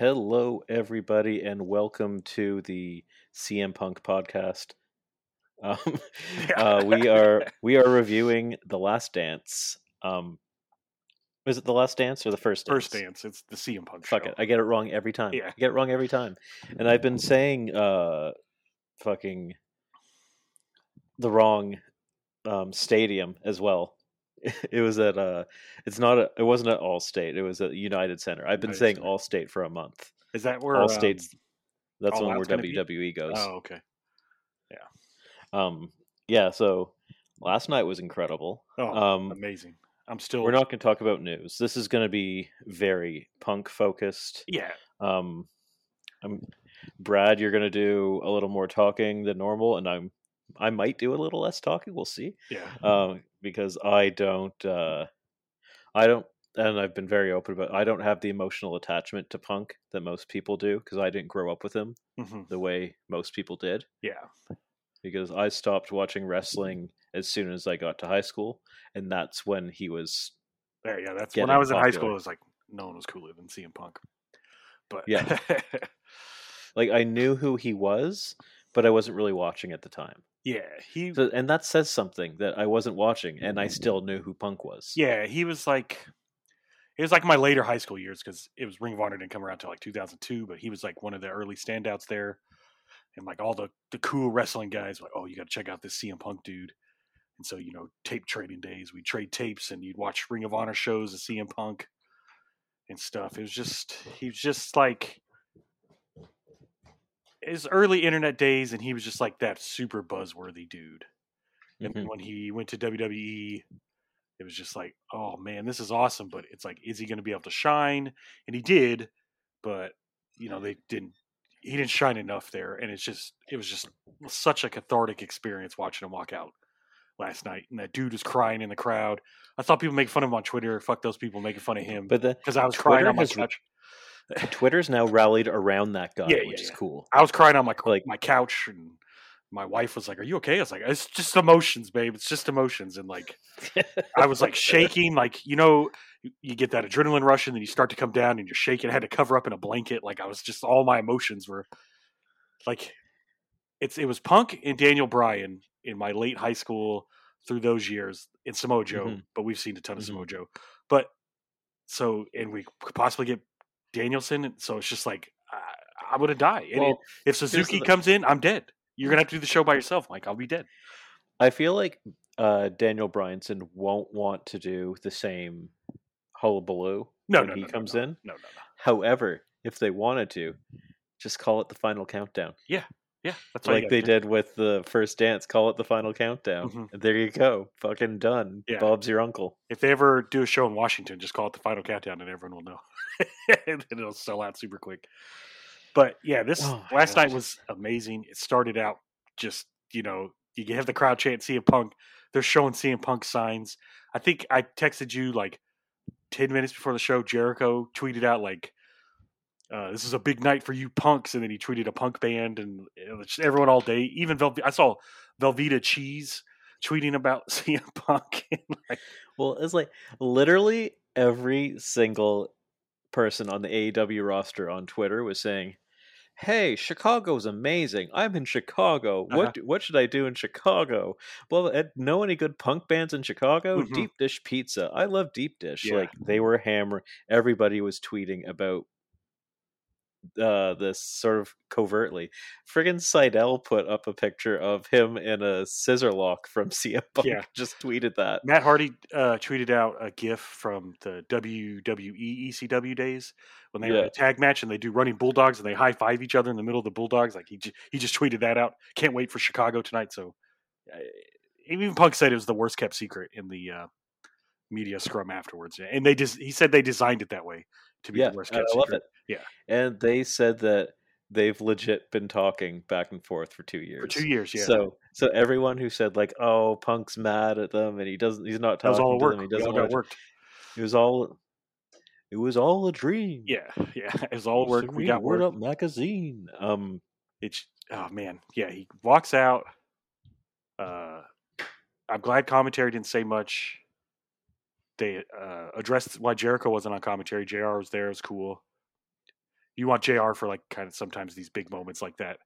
Hello, everybody, and welcome to the CM Punk podcast. We are reviewing The Last Dance. Is it The Last Dance or The First Dance? First Dance. It's the CM Punk show. Fuck it. I get it wrong every time. Yeah. I get it wrong every time. And I've been saying fucking the wrong stadium as well. It was at it wasn't at Allstate. It was at United Center. I've been saying Allstate for a month. Is that where Allstate's? That's where WWE goes. Oh, okay. Yeah. Yeah. So last night was incredible. Oh, amazing. We're not going to talk about news. This is going to be very Punk focused. Yeah. Brad, you're going to do a little more talking than normal, and I might do a little less talking. We'll see. Yeah. Because I don't, and I've been very open about, I don't have the emotional attachment to Punk that most people do, because I didn't grow up with him the way most people did. Yeah. Because I stopped watching wrestling as soon as I got to high school, and that's when he was. Yeah, that's when I was in high school. It was like, no one was cooler than CM Punk. But yeah. Like, I knew who he was, but I wasn't really watching at the time. Yeah, and that says something, that I wasn't watching, and I still knew who Punk was. Yeah, it was like my later high school years, because it was Ring of Honor didn't come around till like 2002, but he was like one of the early standouts there, and like all the cool wrestling guys were like, oh, you got to check out this CM Punk dude, and so tape trading days, we trade tapes, and you'd watch Ring of Honor shows of CM Punk and stuff. It was just he was like. His early internet days, and he was just like that super buzzworthy dude. And when he went to WWE, it was just like, oh man, this is awesome, but it's like, is he going to be able to shine? And he did, but he didn't shine enough there. And it was just such a cathartic experience watching him walk out last night, and that dude was crying in the crowd. I saw people make fun of him on Twitter. Fuck those people making fun of him, but because I was crying on my couch. Twitter's now rallied around that guy, which is cool. I was crying on my couch, and my wife was like, "Are you okay?" I was like, "It's just emotions, babe. It's just emotions." And like, I was like shaking, like you get that adrenaline rush, and then you start to come down, and you're shaking. I had to cover up in a blanket. Like, I was just, all my emotions were like, it was Punk and Daniel Bryan in my late high school through those years, in Samoa Joe, but we've seen a ton of Samoa Joe. But so, and we could possibly get Danielson, so it's just like I'm gonna die. And if Suzuki comes in, I'm dead. You're gonna have to do the show by yourself, Mike. I'll be dead. I feel like Daniel Bryanson won't want to do the same hullabaloo when he comes in. No. However, if they wanted to, just call it the Final Countdown. Yeah, that's like they did with the First Dance. Call it the Final Countdown. There you go, fucking done. Yeah. Bob's your uncle. If they ever do a show in Washington, just call it the Final Countdown, and everyone will know. And it'll sell out super quick. But yeah, last night was amazing. It started out just, you have the crowd chant CM Punk. They're showing CM Punk signs. I think I texted you like 10 minutes before the show. Jericho tweeted out like, this is a big night for you punks. And then he tweeted a punk band, and everyone all day. Even I saw Velveeta Cheese tweeting about CM Punk. It's like literally every single person on the AEW roster on Twitter was saying, "Hey, Chicago's amazing. I'm in Chicago. What should I do in Chicago? Well, know any good punk bands in Chicago? Deep Dish Pizza. I love Deep Dish." Yeah. Like, they were hammering. Everybody was tweeting about this sort of covertly. Friggin' Seidel put up a picture of him in a scissor lock from CM Punk. Yeah. Just tweeted that. Matt Hardy tweeted out a GIF from the WWE ECW days when they were in a tag match, and they do running bulldogs, and they high five each other in the middle of the bulldogs. Like, he just tweeted that out. Can't wait for Chicago tonight. So even Punk said it was the worst kept secret in the media scrum afterwards, and he said they designed it that way to be the worst kept secret. I love it. Yeah, and they said that they've legit been talking back and forth for 2 years. Yeah. So everyone who said like, "Oh, Punk's mad at them, and he's not talking to them. He doesn't want to." It was all a dream. Yeah. It was all work. We got Word Up magazine. He walks out. I'm glad commentary didn't say much. They addressed why Jericho wasn't on commentary. JR was there. It was cool. You want JR for like kind of sometimes these big moments like that.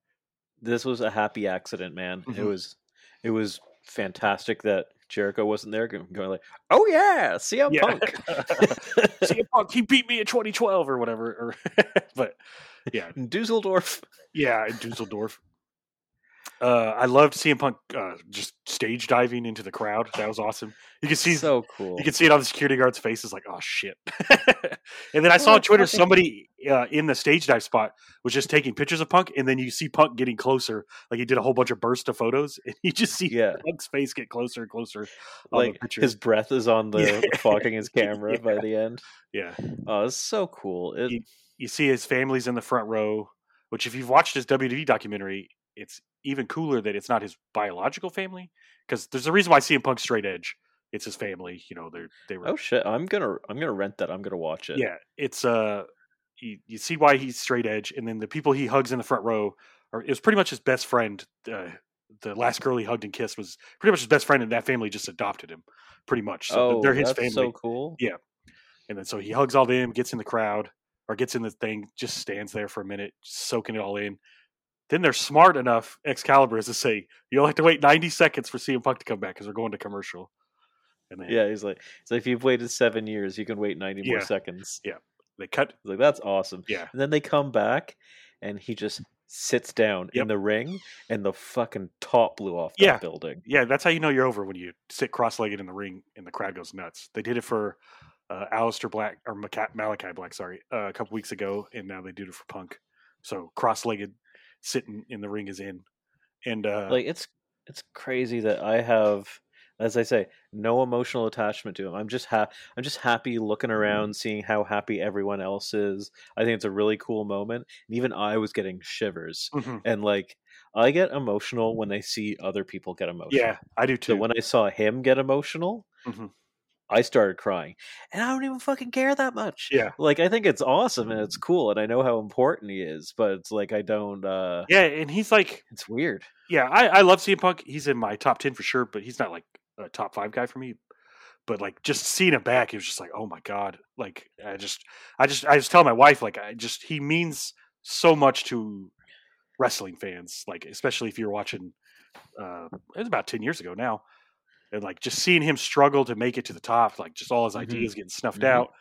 This was a happy accident, man. Mm-hmm. It was fantastic that Jericho wasn't there going like, oh yeah, CM Punk. CM Punk, he beat me in 2012 or whatever. But yeah. Düsseldorf. Yeah, in Düsseldorf. I loved CM Punk just stage diving into the crowd. That was awesome. You can see so cool. You can see it on the security guard's faces, like, oh shit. And then I saw on Twitter somebody in the stage dive spot was just taking pictures of Punk, and then you see Punk getting closer. Like he did a whole bunch of bursts of photos, and you just see Punk's face get closer and closer. Like his breath is on the fogging his camera by the end. Yeah, oh, it's so cool. You see his family's in the front row, which if you've watched his WWE documentary, it's even cooler that it's not his biological family, because there's a reason why CM Punk's straight edge. It's his family, you know. They were. Oh shit! I'm gonna rent that. I'm gonna watch it. Yeah, it's you see why he's straight edge, and then the people he hugs in the front row are. It was pretty much his best friend. The last girl he hugged and kissed was pretty much his best friend, and that family just adopted him, pretty much. So they're his family. So cool. Yeah, and then so he hugs all them, gets in the crowd or gets in the thing, just stands there for a minute, soaking it all in. Then they're smart enough, Excalibur, is to say, you'll have to wait 90 seconds for CM Punk to come back because we're going to commercial. And then, yeah, he's like, if you've waited 7 years, you can wait 90 more seconds. Yeah. They cut. He's like, that's awesome. Yeah. And then they come back, and he just sits down in the ring, and the fucking top blew off that building. Yeah, that's how you know you're over, when you sit cross-legged in the ring and the crowd goes nuts. They did it for Aleister Black, or Malakai Black, sorry, a couple weeks ago, and now they do it for Punk. So cross-legged. Sitting in the ring is in, and like it's crazy that I have, as I say, no emotional attachment to him. I'm just happy looking around, seeing how happy everyone else is. I think it's a really cool moment, and even I was getting shivers. Mm-hmm. And like I get emotional when I see other people get emotional. Yeah, I do too. So when I saw him get emotional, I started crying, and I don't even fucking care that much. Yeah. Like, I think it's awesome and it's cool, and I know how important he is, but it's like, I don't, yeah. And he's like, it's weird. Yeah. I love CM Punk. He's in my top 10 for sure, but he's not like a top 5 guy for me, but like just seeing him back, it was just like, oh my God. Like I just tell my wife, like he means so much to wrestling fans. Like, especially if you're watching, it was about 10 years ago now. And like just seeing him struggle to make it to the top, like just all his ideas getting snuffed out.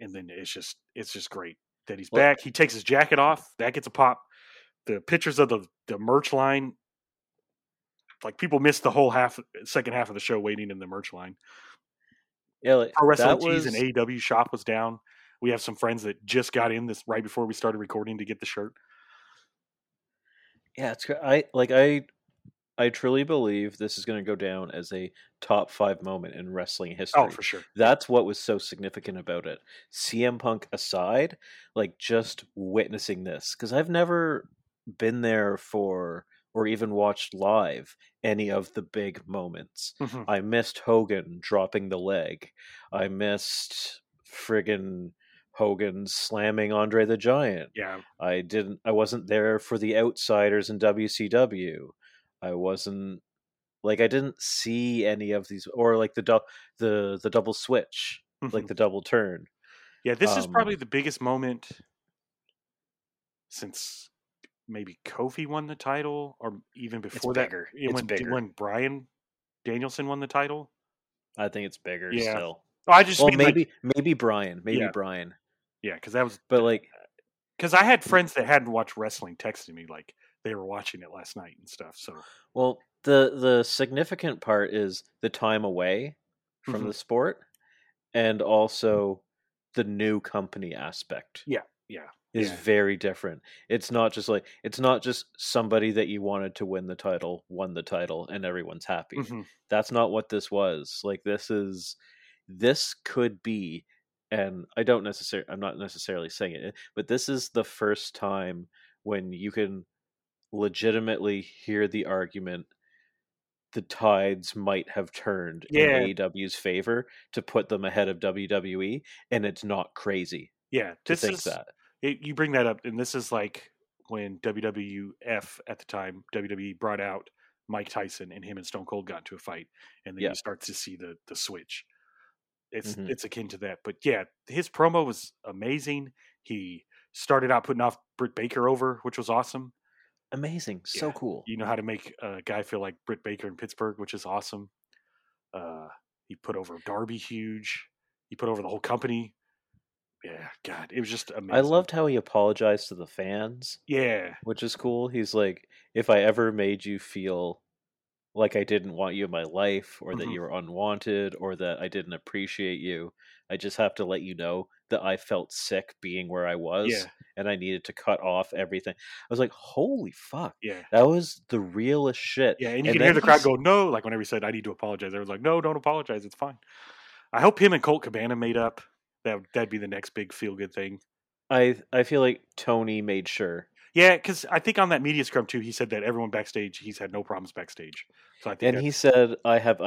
And then it's just great that he's back. He takes his jacket off. That gets a pop. The pictures of the merch line, like people missed the whole second half of the show waiting in the merch line. Yeah, like, Pro Wrestling Tees and AEW shop was down. We have some friends that just got in this right before we started recording to get the shirt. Yeah, it's great. I truly believe this is going to go down as a top 5 moment in wrestling history. Oh, for sure. That's what was so significant about it. CM Punk aside, like just witnessing this, because I've never been there for or even watched live any of the big moments. Mm-hmm. I missed Hogan dropping the leg. I missed friggin' Hogan slamming Andre the Giant. Yeah. I wasn't there for the Outsiders in WCW. I wasn't like, I didn't see any of these, or like the double switch, like the double turn. Yeah, this is probably the biggest moment since maybe Kofi won the title, or even before that. Bigger. When Bryan Danielson won the title, I think it's bigger. Yeah. Still, I just maybe Bryan. Yeah, because that was, but like, because I had friends that hadn't watched wrestling texting me like. They were watching it last night and stuff. So, well, the significant part is the time away from the sport, and also the new company aspect. Yeah, is very different. It's not just somebody that you wanted to win the title won the title, and everyone's happy. That's not what this was. Like this could be, and I'm not necessarily saying it, but this is the first time when you can legitimately hear the argument the tides might have turned in AEW's favor to put them ahead of WWE, and it's not crazy. Yeah, you bring that up, and this is like when WWF at the time, WWE brought out Mike Tyson, and him and Stone Cold got into a fight, and then you start to see the switch. It's akin to that, but yeah, his promo was amazing. He started out putting off Britt Baker over, which was awesome. Amazing. Yeah. So cool. You know how to make a guy feel like Britt Baker in Pittsburgh, which is awesome. He put over Darby huge. He put over the whole company. Yeah, God, it was just amazing. I loved how he apologized to the fans. Yeah. Which is cool. He's like, if I ever made you feel like I didn't want you in my life, or that you were unwanted, or that I didn't appreciate you, I just have to let you know that I felt sick being where I was, and I needed to cut off everything. I was like, holy fuck. Yeah. That was the realest shit. Yeah, and you can hear the crowd go, no. Like whenever he said, I need to apologize, I was like, no, don't apologize. It's fine. I hope him and Colt Cabana made up. That'd be the next big feel-good thing. I feel like Tony made sure. Yeah, because I think on that media scrum, too, he said that everyone backstage, he's had no problems backstage. So I think he said, I have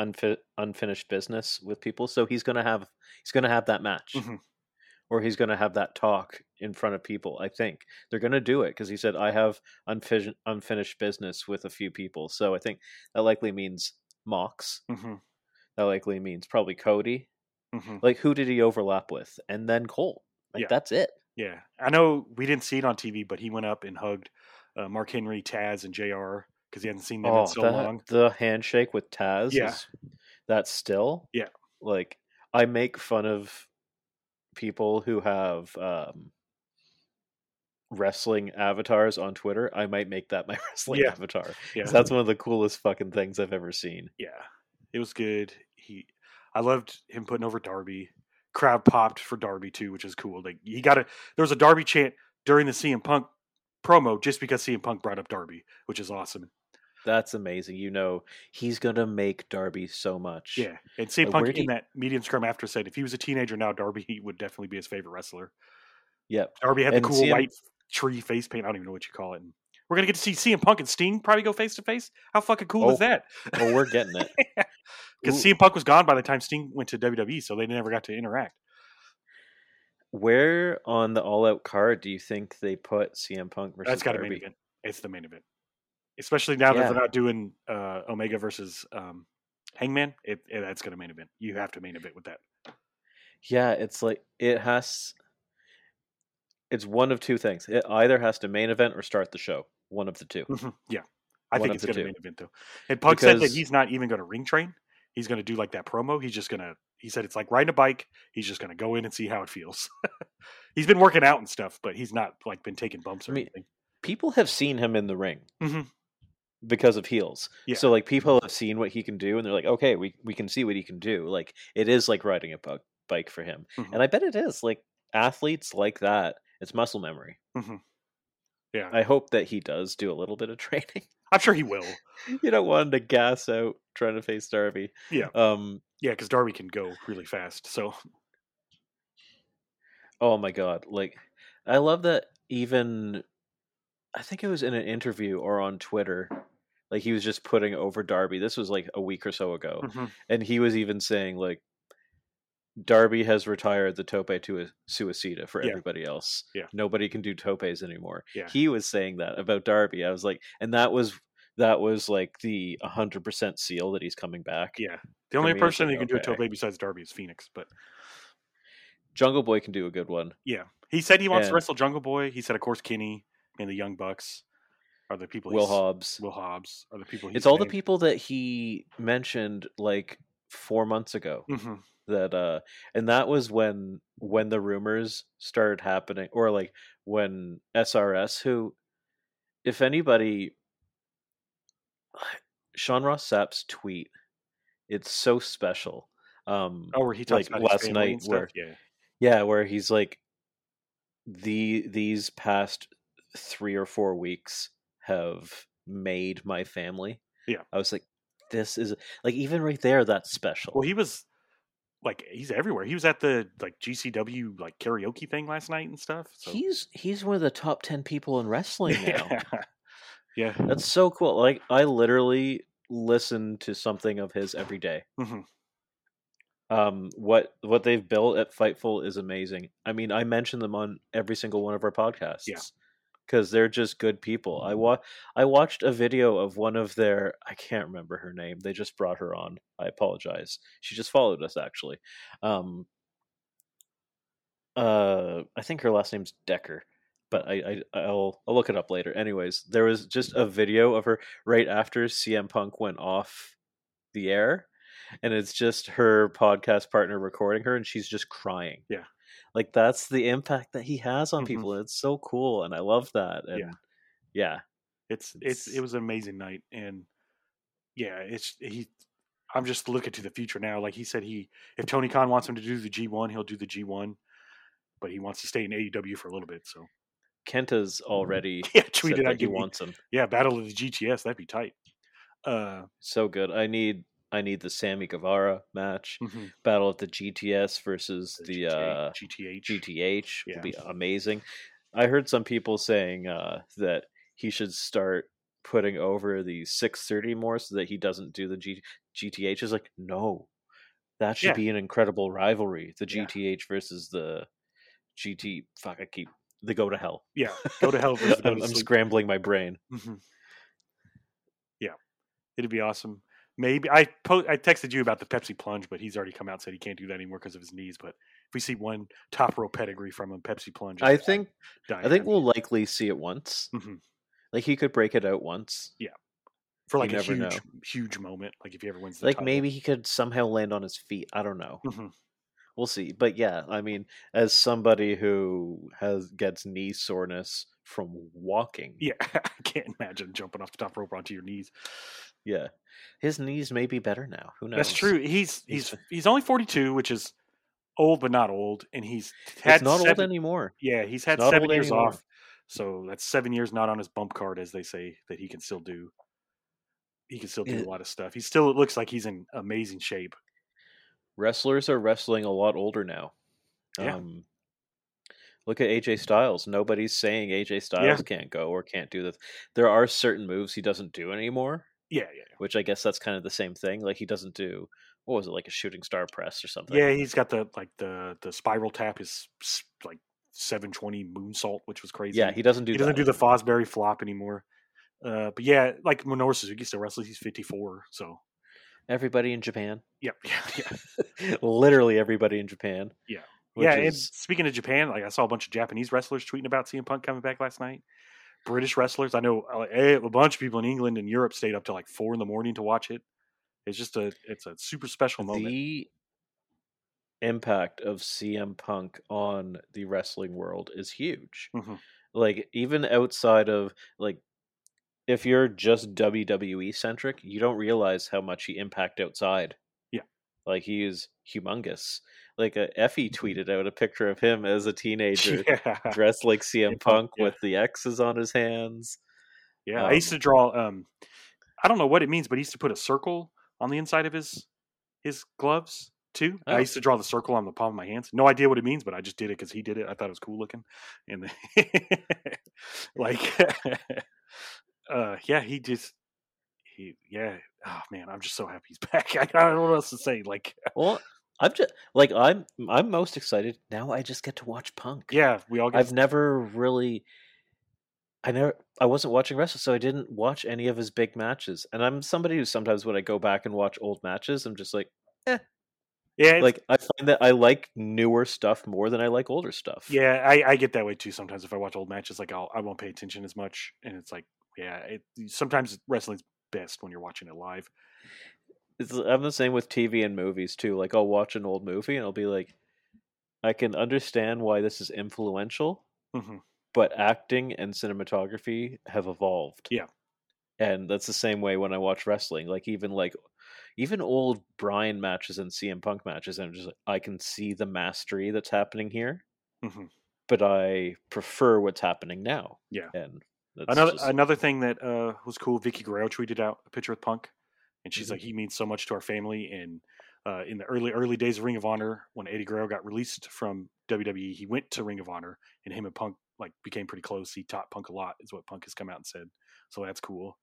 unfinished business with people, so he's gonna have that match. Mm-hmm. Or he's gonna have that talk in front of people, I think. They're gonna do it, because he said, I have unfinished business with a few people. So I think that likely means Mox. Mm-hmm. That likely means probably Cody. Mm-hmm. Like, who did he overlap with? And then Cole. Like, that's it. Yeah. I know we didn't see it on TV, but he went up and hugged Mark Henry, Taz, and JR, because he hadn't seen them in so long. The handshake with Taz. Yeah. That's still. Yeah. Like, I make fun of people who have wrestling avatars on Twitter. I might make that my wrestling avatar. Yeah. That's one of the coolest fucking things I've ever seen. Yeah. It was good. I loved him putting over Darby. Crowd popped for Darby too, which is cool. Like there was a Darby chant during the CM Punk promo just because CM Punk brought up Darby, which is awesome. That's amazing. You know he's gonna make Darby so much. Yeah, and CM Punk in that medium scrum after said if he was a teenager now, Darby would definitely be his favorite wrestler. Yeah, Darby had the cool white tree face paint. I don't even know what you call it. And we're gonna get to see CM Punk and Sting probably go face to face. How fucking cool is that? Oh, we're getting it. Yeah. Because CM Punk was gone by the time Sting went to WWE, so they never got to interact. Where on the all-out card do you think they put CM Punk versus Darby? That's got to be main event. It's the main event. Especially now that they're not doing Omega versus Hangman, that's going to main event. You have to main event with that. Yeah, it's like it's one of two things. It either has to main event or start the show. One of the two. Mm-hmm. Yeah. I think it's going to main event, though. And Punk said that he's not even going to ring train. He's going to do like that promo. He said it's like riding a bike. He's just going to go in and see how it feels. He's been working out and stuff, but he's not like been taking bumps or anything. People have seen him in the ring because of heels. Yeah. So like people have seen what he can do and they're like, okay, we can see what he can do. Like it is like riding a bike for him. Mm-hmm. And I bet it is like athletes like that. It's muscle memory. Mm-hmm. Yeah. I hope that he does do a little bit of training. I'm sure he will. You don't want him to gas out trying to face Darby. Yeah. Yeah, because Darby can go really fast. So. Oh, my God. Like, I love that even, I think it was in an interview or on Twitter, like he was just putting over Darby. This was like a week or so ago. Mm-hmm. And he was even saying like, Darby has retired the tope to suicida for everybody else. Yeah. Nobody can do topes anymore. Yeah. He was saying that about Darby. I was like, and that was like the 100% seal that he's coming back. Yeah. The only person who can do a tope besides Darby is Phoenix, but Jungle Boy can do a good one. Yeah. He said he wants to wrestle Jungle Boy. He said, of course, Kenny and the Young Bucks are the people. Will Hobbs are the people. It's all the people that he mentioned like 4 months ago. Mm-hmm. That and that was when the rumors started happening, or like when SRS, who, if anybody, Sean Ross Sapp's tweet, it's so special. Where he talks like about last night, where he's like, these past 3 or 4 weeks have made my family. Yeah, I was like, this is like even right there, that's special. Well, he was. Like he's everywhere. He was at the like GCW like karaoke thing last night and stuff. So. He's one of the top 10 people in wrestling now. Yeah, that's so cool. Like I literally listen to something of his every day. Mm-hmm. What they've built at Fightful is amazing. I mean, I mention them on every single one of our podcasts. Yeah. Because they're just good people. I watched a video of one of their... I can't remember her name. They just brought her on. I apologize. She just followed us, actually. I think her last name's Decker. but I'll look it up later. Anyways, there was just a video of her right after CM Punk went off the air, and it's just her podcast partner recording her, and she's just crying. Yeah. Like, that's the impact that he has on people. It's so cool, and I love that. And yeah. It was an amazing night, and I'm just looking to the future now. Like he said, if Tony Khan wants him to do the G1, he'll do the G1, but he wants to stay in AEW for a little bit. So Kenta's already tweeted out he wants him. Yeah, battle of the GTS, that'd be tight. So good. I need the Sammy Guevara match, battle of the GTS versus the GTH. GTH will be amazing. I heard some people saying that he should start putting over the 630 more so that he doesn't do the GTH. Is like, no, that should be an incredible rivalry. The GTH versus the GT. Fuck, I keep the go to hell. Yeah, go to hell. Versus I'm scrambling my brain. Yeah, it'd be awesome. Maybe I texted you about the Pepsi plunge, but he's already come out and said he can't do that anymore because of his knees. But if we see one top row pedigree from him, Pepsi plunge, I think we'll likely see it once. Like, he could break it out once. Yeah. For like a huge moment. Like, if he ever wins the title. Like, maybe he could somehow land on his feet. I don't know. We'll see. But yeah, I mean, as somebody who gets knee soreness from walking. Yeah. I can't imagine jumping off the top rope onto your knees. Yeah. His knees may be better now. Who knows? That's true. He's only 42, which is old, but not old. And he's not old anymore. Yeah. He's had 7 years off. So that's 7 years not on his bump card, as they say, that he can still do. He can still do a lot of stuff. It looks like he's in amazing shape. Wrestlers are wrestling a lot older now. Yeah. Look at AJ Styles. Nobody's saying AJ Styles can't go or can't do this. There are certain moves he doesn't do anymore. Yeah. Which I guess that's kind of the same thing. Like, he doesn't do, what was it, like a shooting star press or something? Yeah, he's got the spiral tap is like 720 moonsault, which was crazy. Yeah, he doesn't do the Fosbury flop anymore. But yeah, like Minoru Suzuki still wrestles. He's 54. So everybody in Japan. Yeah. Literally everybody in Japan. Yeah. And speaking of Japan, like, I saw a bunch of Japanese wrestlers tweeting about CM Punk coming back last night. British wrestlers. I know a bunch of people in England and Europe stayed up till like 4 a.m. to watch it. It's just a super special moment. The impact of CM Punk on the wrestling world is huge. Like, even outside of, like, if you're just WWE centric, you don't realize how much he impacted outside. Yeah, like, he is humongous. Like, Effie tweeted out a picture of him as a teenager dressed like CM Punk with the X's on his hands. I used to draw I don't know what it means, but he used to put a circle on the inside of his gloves too. I used to draw the circle on the palm of my hands. No idea what it means, but I just did it because he did it. I thought it was cool looking, and like, Oh man, I'm just so happy he's back. I don't know what else to say. Like, well, I'm most excited now. I just get to watch Punk. Yeah, we all. I wasn't watching wrestling, so I didn't watch any of his big matches. And I'm somebody who sometimes when I go back and watch old matches, I'm just like, eh. Yeah, like, I find that I like newer stuff more than I like older stuff. Yeah, I get that way too sometimes. If I watch old matches, like, I won't pay attention as much, and it's like, sometimes wrestling's best when you're watching it live. I'm the same with TV and movies too. Like, I'll watch an old movie and I'll be like, I can understand why this is influential, but acting and cinematography have evolved. Yeah, and that's the same way when I watch wrestling. Like, even old Bryan matches and CM Punk matches, and I'm just like, I can see the mastery that's happening here, but I prefer what's happening now. Yeah, and that's another thing that was cool. Vicky Guerrero tweeted out a picture with Punk, and she's like, "He means so much to our family." And in the early days of Ring of Honor, when Eddie Guerrero got released from WWE, he went to Ring of Honor, and him and Punk like became pretty close. He taught Punk a lot, is what Punk has come out and said. So that's cool.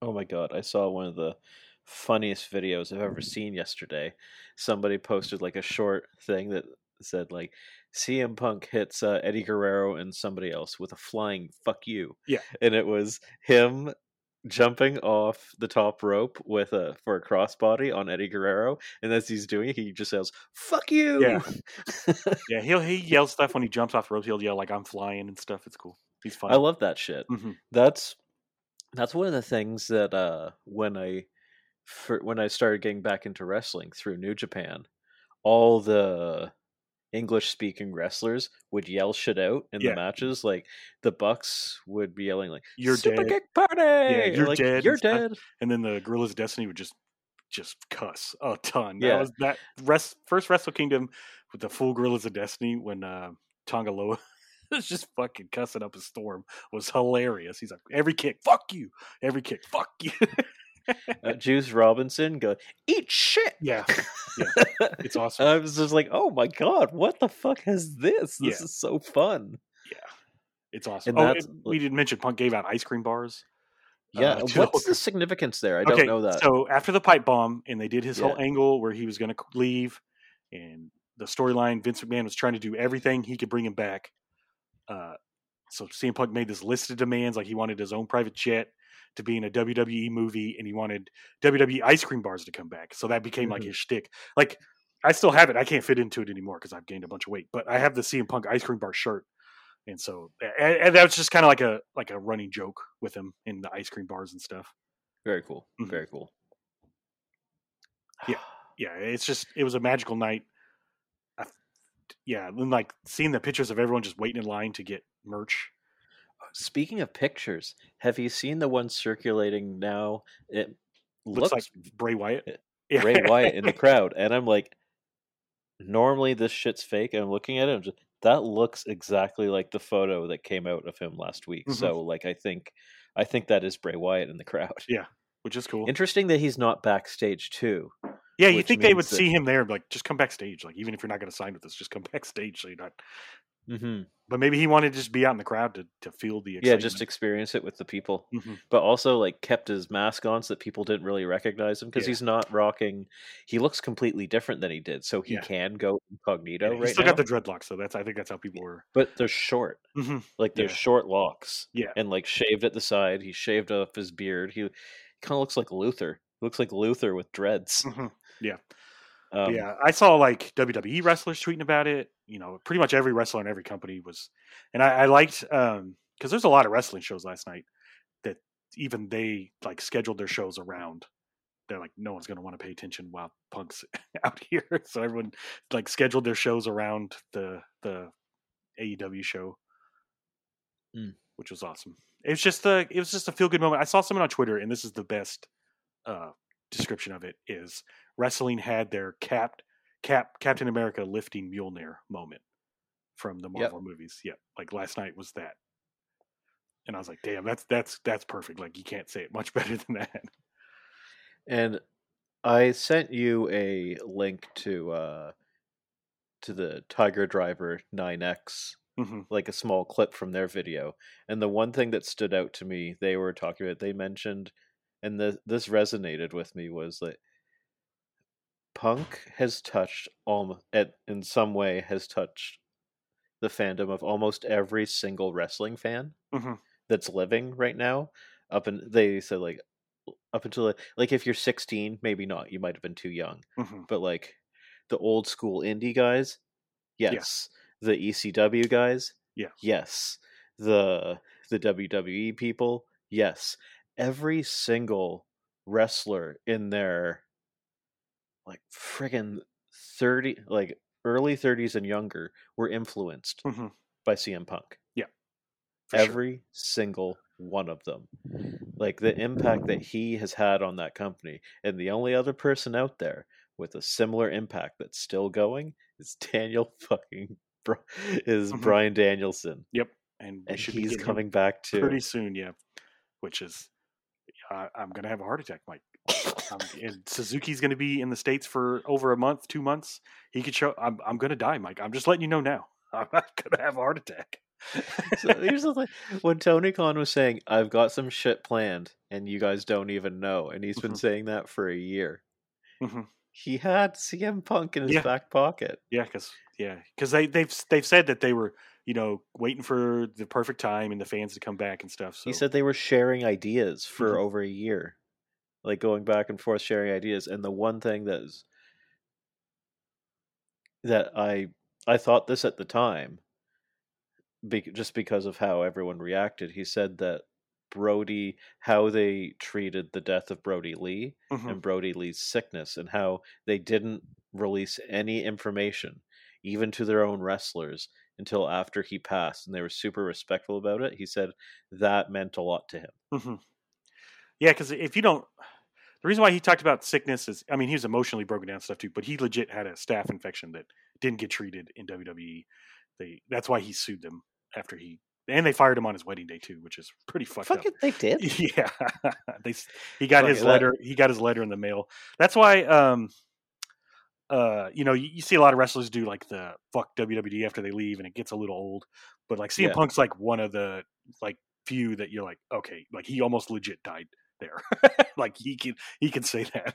Oh my God, I saw one of the funniest videos I've ever seen yesterday. Somebody posted like a short thing that said like, CM Punk hits Eddie Guerrero and somebody else with a flying fuck you. Yeah, and it was him jumping off the top rope with a for a crossbody on Eddie Guerrero, and as he's doing it, he just yells "fuck you." Yeah, yeah. He yells stuff when he jumps off the ropes. He'll yell like "I'm flying" and stuff. It's cool. He's fun. I love that shit. Mm-hmm. That's one of the things that when I started getting back into wrestling through New Japan, all the English-speaking wrestlers would yell shit out in the matches. Like, the Bucks would be yelling, like, "You're Super dead. Kick party! Yeah, you're like, dead. You're dead." And then the Gorillas of Destiny would just cuss a ton. Yeah. That was that first Wrestle Kingdom with the full Gorillas of Destiny when Tonga Loa was just fucking cussing up a storm was hilarious. He's like, "Every kick, fuck you! Every kick, fuck you!" Juice Robinson go eat shit. Yeah, it's awesome. I was just like, "Oh my god, what the fuck is this? This is so fun." Yeah, it's awesome. And we didn't mention Punk gave out ice cream bars. Yeah, what's the significance there? I don't know that. So after the pipe bomb, and they did his whole angle where he was going to leave, and the storyline Vince McMahon was trying to do everything he could bring him back. So CM Punk made this list of demands, like he wanted his own private jet to be in a WWE movie, and he wanted WWE ice cream bars to come back. So that became like his shtick. Like, I still have it. I can't fit into it anymore because I've gained a bunch of weight, but I have the CM Punk ice cream bar shirt. And so and that was just kind of like a running joke with him in the ice cream bars and stuff. Very cool. Mm-hmm. Very cool. Yeah. Yeah. It was a magical night. And like seeing the pictures of everyone just waiting in line to get merch. Speaking of pictures, have you seen the one circulating now? It looks like Bray Wyatt. Bray Wyatt in the crowd. And I'm like, normally this shit's fake. And I'm looking at it. That looks exactly like the photo that came out of him last week. Mm-hmm. So like, I think that is Bray Wyatt in the crowd. Yeah, which is cool. Interesting that he's not backstage too. Yeah, you think they would see him there and be like, just come backstage. Like, even if you're not going to sign with us, just come backstage so you're not... Mm-hmm. But maybe he wanted to just be out in the crowd to feel the excitement. Yeah, just experience it with the people. Mm-hmm. But also, like, kept his mask on so that people didn't really recognize him because he's not rocking. He looks completely different than he did, so he can go incognito right now. He's still got the dreadlocks, so I think that's how people were. But they're short, like they're short locks, and like shaved at the side. He shaved off his beard. He kind of looks like Luther. Looks like Luther with dreads. Mm-hmm. Yeah. I saw like WWE wrestlers tweeting about it. You know, pretty much every wrestler in every company was, and I liked because there's a lot of wrestling shows last night that even they like scheduled their shows around. They're like, no one's going to want to pay attention while Punk's out here, so everyone like scheduled their shows around the AEW show, which was awesome. It was just a feel good moment. I saw someone on Twitter, and this is the best description of it is. Wrestling had their Captain America lifting Mjolnir moment from the Marvel movies. Yeah, like last night was that, and I was like, "Damn, that's perfect." Like you can't say it much better than that. And I sent you a link to the Tiger Driver 9X, like a small clip from their video. And the one thing that stood out to me, they were talking about, they mentioned, and this resonated with me was that. Punk has touched in some way the fandom of almost every single wrestling fan that's living right now. Up until if you're 16, maybe not. You might have been too young, but like the old school indie guys, yes. Yeah. The ECW guys, yes. The WWE people, yes. Every single wrestler in their like friggin' 30, like early 30s and younger were influenced by CM Punk. Yeah. Every single one of them. Like the impact that he has had on that company. And the only other person out there with a similar impact that's still going is Brian Danielson. Yep. And he's coming back too. Pretty soon, yeah. Which is, I'm going to have a heart attack, Mike. And Suzuki's going to be in the States for over a month, 2 months. He could show. I'm going to die, Mike. I'm just letting you know now. I'm not going to have a heart attack. So here's the thing: when Tony Khan was saying, "I've got some shit planned, and you guys don't even know," and he's been saying that for a year, he had CM Punk in his back pocket. Yeah, because they've said that they were you know, waiting for the perfect time and the fans to come back and stuff. So. He said they were sharing ideas for over a year, like going back and forth, sharing ideas. And the one thing that is, that I thought this at the time, just because of how everyone reacted, he said that Brody, how they treated the death of Brody Lee and Brody Lee's sickness, and how they didn't release any information, even to their own wrestlers, until after he passed, and they were super respectful about it. He said that meant a lot to him. Yeah, because if you don't... The reason why he talked about sickness is, I mean, he was emotionally broken down stuff too, but he legit had a staph infection that didn't get treated in WWE. That's why he sued them after he... And they fired him on his wedding day too, which is pretty fucked up. They did. Yeah, he got his letter. He got his letter in the mail. That's why, you know, you see a lot of wrestlers do like the fuck WWE after they leave, and it gets a little old. But like CM Punk's like one of the like few that you're like, okay, like he almost legit died there. Like he can say that.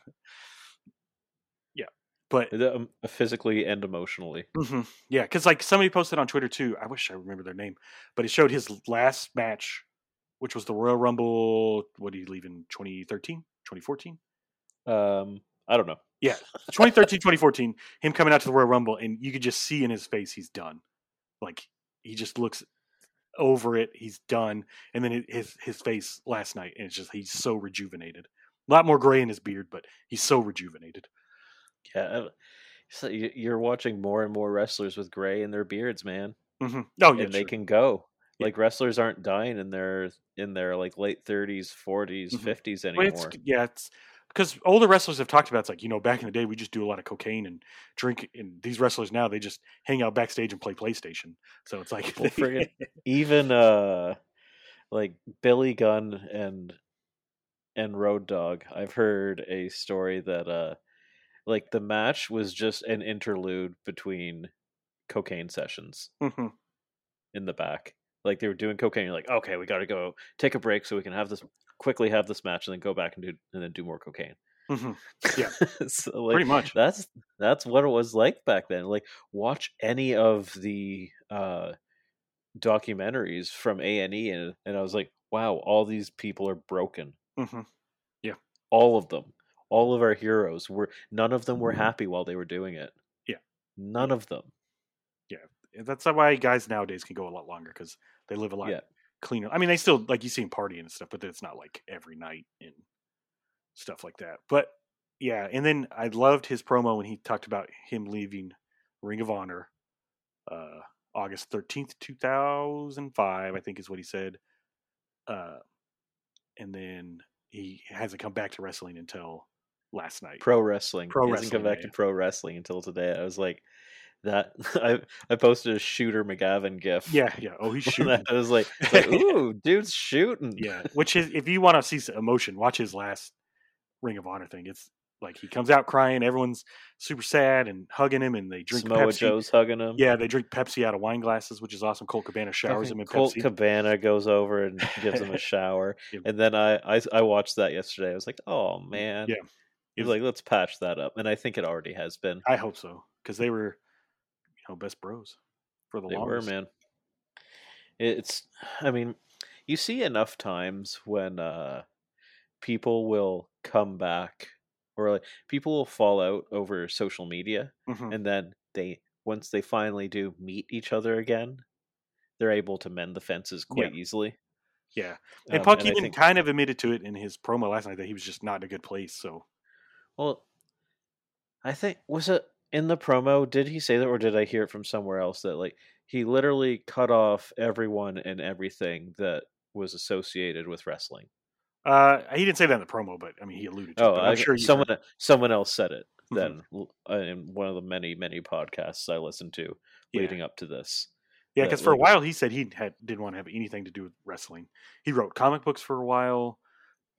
Yeah, but physically and emotionally. Yeah, because like somebody posted on Twitter too. I wish I remember their name, but it showed his last match, which was the Royal Rumble. What did he leave in 2013, 2014? I don't know. Yeah, 2013, 2014. Him coming out to the Royal Rumble, and you could just see in his face he's done. Like he just looks over it. He's done. And then his face last night, and it's just he's so rejuvenated. A lot more gray in his beard, but he's so rejuvenated. Yeah, so you're watching more and more wrestlers with gray in their beards, man. Oh, yeah, and they can go. Yeah. Like wrestlers aren't dying in their like late 30s, 40s, 50s anymore. It's because older wrestlers have talked about it's like, you know, back in the day we just do a lot of cocaine and drink, and these wrestlers now they just hang out backstage and play PlayStation. So it's like even like Billy Gunn and Road Dogg. I've heard a story that like the match was just an interlude between cocaine sessions in the back. Like they were doing cocaine. You're like, okay, we got to go take a break so we can have this match and then go back and then do more cocaine. Yeah. So like, pretty much. That's what it was like back then. Like watch any of the documentaries from A&E. And I was like, wow, all these people are broken. Yeah. All of them. All of our heroes none of them were happy while they were doing it. Yeah. None of them. Yeah. That's why guys nowadays can go a lot longer because they live a lot cleaner. I mean, they still, like you see them partying and stuff, but it's not like every night and stuff like that. But yeah. And then I loved his promo when he talked about him leaving Ring of Honor, August 13th, 2005, I think is what he said. And then he hasn't come back to wrestling until last night. He hasn't come back to pro wrestling until today. I was like, that I posted a Shooter McGavin gif. Yeah. Oh, he's shooting. I was like ooh, dude's shooting. Yeah, which is if you want to see some emotion, watch his last Ring of Honor thing. It's like he comes out crying, everyone's super sad and hugging him, and they drink Samoa Pepsi. Joe's hugging him. Yeah, they drink Pepsi out of wine glasses, which is awesome. Colt Cabana showers him in Colt Pepsi. Colt Cabana goes over and gives him a shower. Yeah. And then I watched that yesterday. I was like, oh man. Yeah. He was like, let's patch that up. And I think it already has been. I hope so. Because they were, you know, best bros for the longest. They were, man. You see enough times when people will come back, or like people will fall out over social media, and then once they finally do meet each other again, they're able to mend the fences quite easily. Yeah, and Punk even kind of admitted to it in his promo last night that he was just not in a good place. So, well, I think was it in the promo? Did he say that, or did I hear it from somewhere else that like he literally cut off everyone and everything that was associated with wrestling? He didn't say that in the promo, but I mean, he alluded to it. I'm sure someone else said it then in one of the many, many podcasts I listened to leading up to this. Yeah, because for a while he said he didn't want to have anything to do with wrestling. He wrote comic books for a while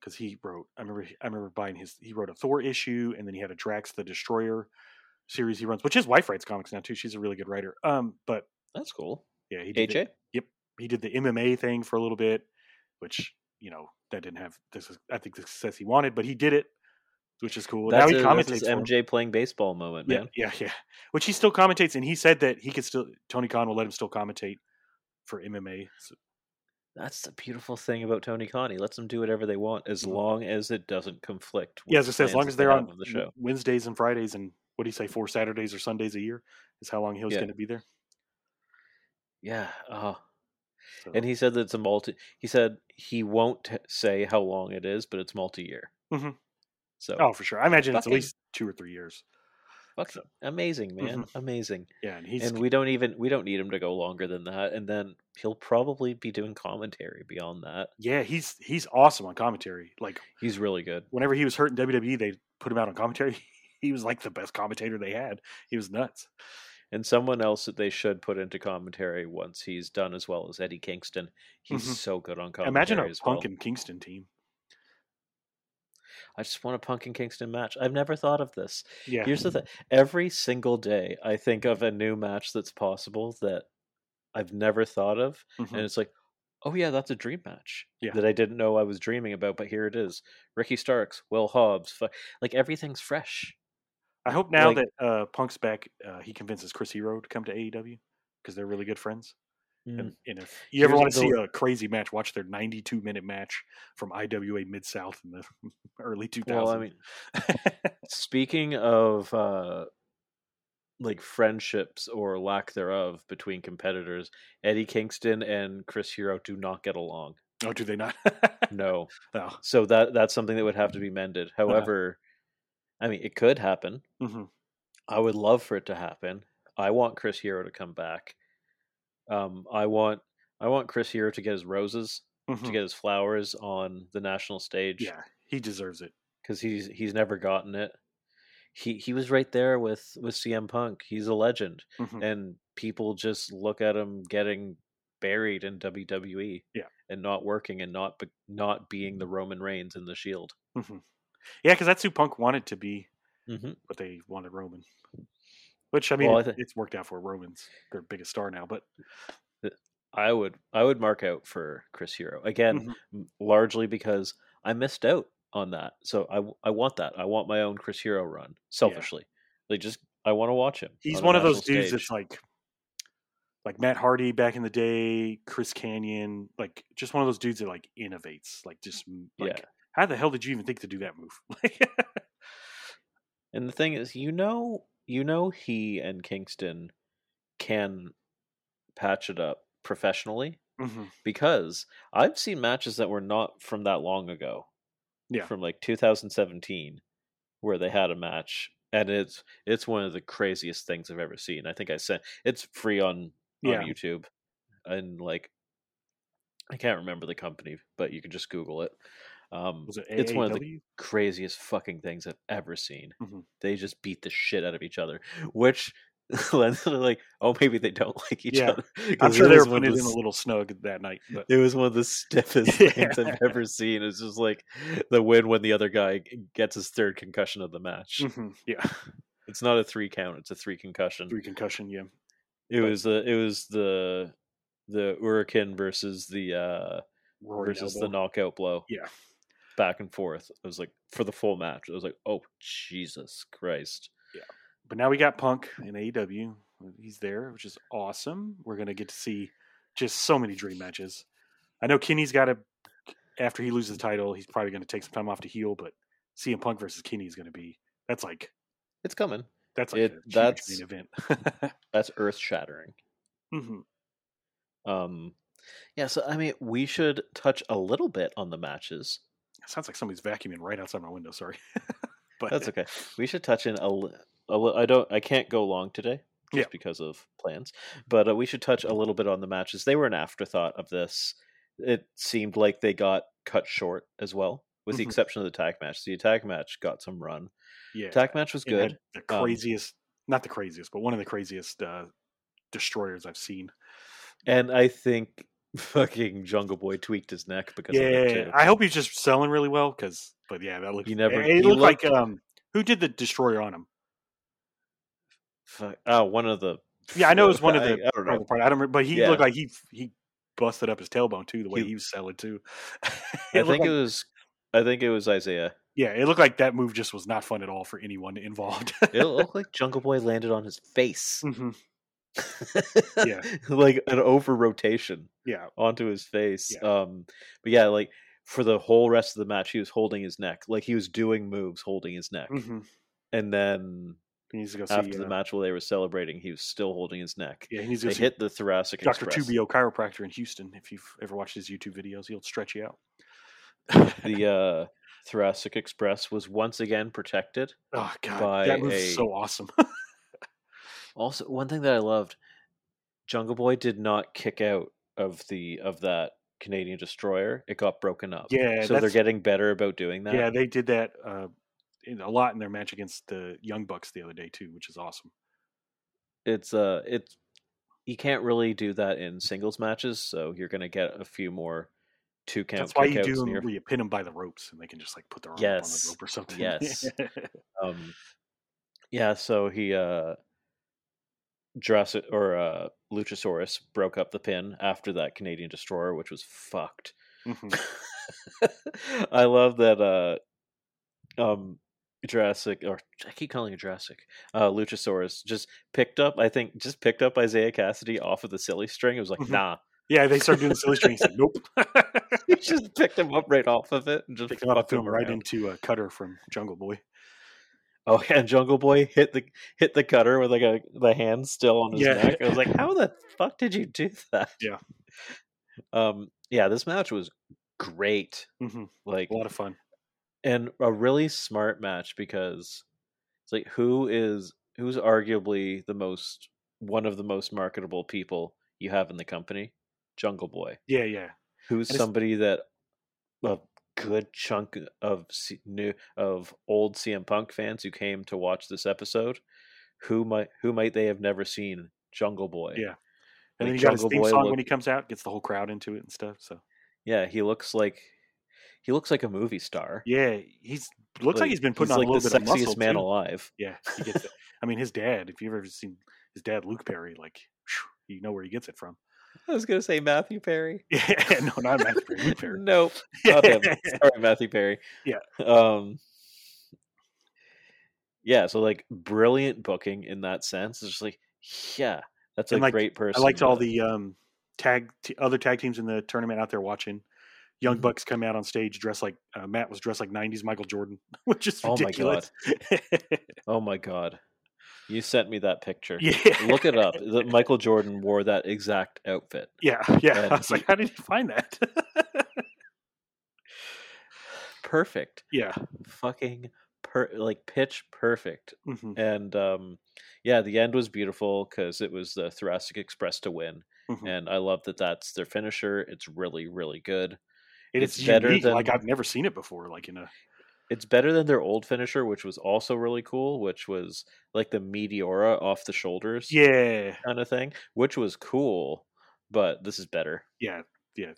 because I remember buying his. He wrote a Thor issue, and then he had a Drax the Destroyer series he runs, which his wife writes comics now too. She's a really good writer. But that's cool. Yeah, he did AJ. Yep, he did the MMA thing for a little bit, which. You know, that didn't have this is I think the success he wanted, but he did it, which is cool. That's now he commentates. That's MJ playing baseball moment, man. Yeah. Which he still commentates, and he said that he could still Tony Khan will let him still commentate for MMA. So that's the beautiful thing about Tony Khan. He lets them do whatever they want as long as it doesn't conflict with as long as they're on the show. Wednesdays and Fridays and, what do you say, 4 Saturdays or Sundays a year is how long he was going to be there. Yeah. So. And he said that it's a he said he won't say how long it is, but it's multi-year. Mm-hmm. So, oh, for sure. I imagine it's at least 2 or 3 years. So. Amazing, man. Mm-hmm. Amazing. Yeah. And we don't need him to go longer than that. And then he'll probably be doing commentary beyond that. Yeah. He's awesome on commentary. Like, he's really good. Whenever he was hurt in WWE, they put him out on commentary. He was like the best commentator they had. He was nuts. And someone else that they should put into commentary once he's done as well is Eddie Kingston. He's so good on commentary. Imagine a Punk and Kingston team. I just want a Punk and Kingston match. I've never thought of this. Yeah. Here's the thing. Every single day, I think of a new match that's possible that I've never thought of. Mm-hmm. And it's like, oh yeah, that's a dream match that I didn't know I was dreaming about, but here it is. Ricky Starks, Will Hobbs. Like, everything's fresh. I hope now that Punk's back, he convinces Chris Hero to come to AEW because they're really good friends. Mm. And if you ever want to see a crazy match, watch their 92-minute match from IWA Mid-South in the early 2000s. Well, I mean, speaking of friendships or lack thereof between competitors, Eddie Kingston and Chris Hero do not get along. Oh, do they not? No. Oh. So that's something that would have to be mended. However, I mean, it could happen. Mm-hmm. I would love for it to happen. I want Chris Hero to come back. I want Chris Hero to get his roses, to get his flowers on the national stage. Yeah, he deserves it because he's never gotten it. He was right there with CM Punk. He's a legend, and people just look at him getting buried in WWE, and not working and not being the Roman Reigns in the Shield. Mm-hmm. Yeah, because that's who Punk wanted to be, but they wanted Roman. Which, I mean, it's worked out for Roman's their biggest star now. But I would mark out for Chris Hero again, largely because I missed out on that. So I want that. I want my own Chris Hero run selfishly. Yeah. I want to watch him. He's one of those dudes that's like Matt Hardy back in the day, Chris Kanyon, like just one of those dudes that like innovates, like just like how the hell did you even think to do that move? And the thing is, he and Kingston can patch it up professionally because I've seen matches that were not from that long ago, from like 2017, where they had a match, and it's one of the craziest things I've ever seen. I think I sent it's free on YouTube, and I can't remember the company, but you can just Google it. It's one of the craziest fucking things I've ever seen. They just beat the shit out of each other, which maybe they don't like each other. I'm sure they were putting in a little snug that night. But it was one of the stiffest things I've ever seen. It's just like the win when the other guy gets his third concussion of the match. Yeah, it's not a 3 count; it's a 3 concussion. 3 concussion. Yeah, it was the Hurricane versus the. Versus the knockout blow. Yeah. Back and forth. I was like, for the full match. I was like, oh, Jesus Christ. Yeah. But now we got Punk in AEW. He's there, which is awesome. We're going to get to see just so many dream matches. I know Kenny's got to, after he loses the title, he's probably going to take some time off to heal, but CM Punk versus Kenny is going to be, it's coming. That's like a huge main event. That's earth shattering. Yeah, so I mean, we should touch a little bit on the matches. It sounds like somebody's vacuuming right outside my window. Sorry, but that's okay. We should touch in I can't go long today just because of plans. But we should touch a little bit on the matches. They were an afterthought of this. It seemed like they got cut short as well, with the exception of the tag match. The tag match got some run. Yeah, tag match was good. The craziest, not the craziest, but one of the craziest destroyers I've seen. And I think fucking Jungle Boy tweaked his neck because of that too. I hope he's just selling really well that looked. It looked like who did the destroyer on him? One of the. Yeah, I know it was one of the. I don't know. I don't remember, but he looked like he busted up his tailbone too. The way he was selling too. I think it was Isaiah. Yeah, it looked like that move just was not fun at all for anyone involved. It looked like Jungle Boy landed on his face. Yeah. Like an over rotation. Yeah. Onto his face. Yeah. But yeah, like for the whole rest of the match, he was holding his neck. Like he was doing moves, holding his neck. Mm-hmm. And then he needs to go after see, the match while they were celebrating, he was still holding his neck. Yeah, he needs to go see hit the thoracic Dr. Express. Dr. Tubio, chiropractor in Houston. If you've ever watched his YouTube videos, he'll stretch you out. The thoracic express was once again protected. Oh god, that was so awesome. Also, one thing that I loved, Jungle Boy did not kick out of the of that Canadian Destroyer. It got broken up. Yeah, so they're getting better about doing that. Yeah, they did that a lot in their match against the Young Bucks the other day too, which is awesome. It's you can't really do that in singles matches, so you're gonna get a few more. Two count that's why you do them where you pin them by the ropes and they can just like put their arm yes. on the rope or something. Yes. Yeah, so he Luchasaurus broke up the pin after that Canadian Destroyer, which was fucked. Mm-hmm. I love that Jurassic, or I keep calling it Jurassic, Luchasaurus just picked up Isaiah Cassidy off of the silly string. It was like, mm-hmm. nah. Yeah, they started doing the silly string. He said, nope. He just picked him up right off of it. And just picked him up, threw him right into a cutter from Jungle Boy. Oh, yeah, Jungle Boy hit the cutter with like the hand still on his neck. I was like, how the fuck did you do that? Yeah. Yeah, this match was great. Mm-hmm. Like a lot of fun. And a really smart match because it's like who's arguably one of the most marketable people you have in the company? Jungle Boy. Yeah, yeah. Who's somebody that a good chunk of old CM Punk fans who came to watch this episode, who might they have never seen? Jungle Boy. Yeah. And then you got his theme song when he comes out, gets the whole crowd into it and stuff. So yeah, he looks like a movie star. Yeah, he looks like he's been putting on a little bit of muscle. He's like the sexiest man alive. Yeah, he gets it. I mean, his dad. If you've ever seen his dad, Luke Perry, like you know where he gets it from. I was going to say Matthew Perry. Yeah, no, not Matthew Perry. Luke Perry. Nope. Not him. Sorry, Matthew Perry. Yeah. Yeah, so like brilliant booking in that sense. It's just like, yeah, that's a great person. I liked all the other tag teams in the tournament out there watching. Young Bucks come out on stage dressed like Matt was dressed like 90s Michael Jordan, which is ridiculous. Oh my god. Oh my god. You sent me that picture. Yeah. Look it up. Michael Jordan wore that exact outfit. Yeah, yeah. And I was like, how did you find that? Perfect. Yeah. Fucking pitch perfect. Mm-hmm. And yeah, the end was beautiful because it was the Thoracic Express to win. Mm-hmm. And I love that that's their finisher. It's really, really good. It's better unique. Like I've never seen it before. Like in a. It's better than their old finisher, which was also really cool, which was like the Meteora off the shoulders kind of thing, which was cool, but this is better. Yeah, yeah.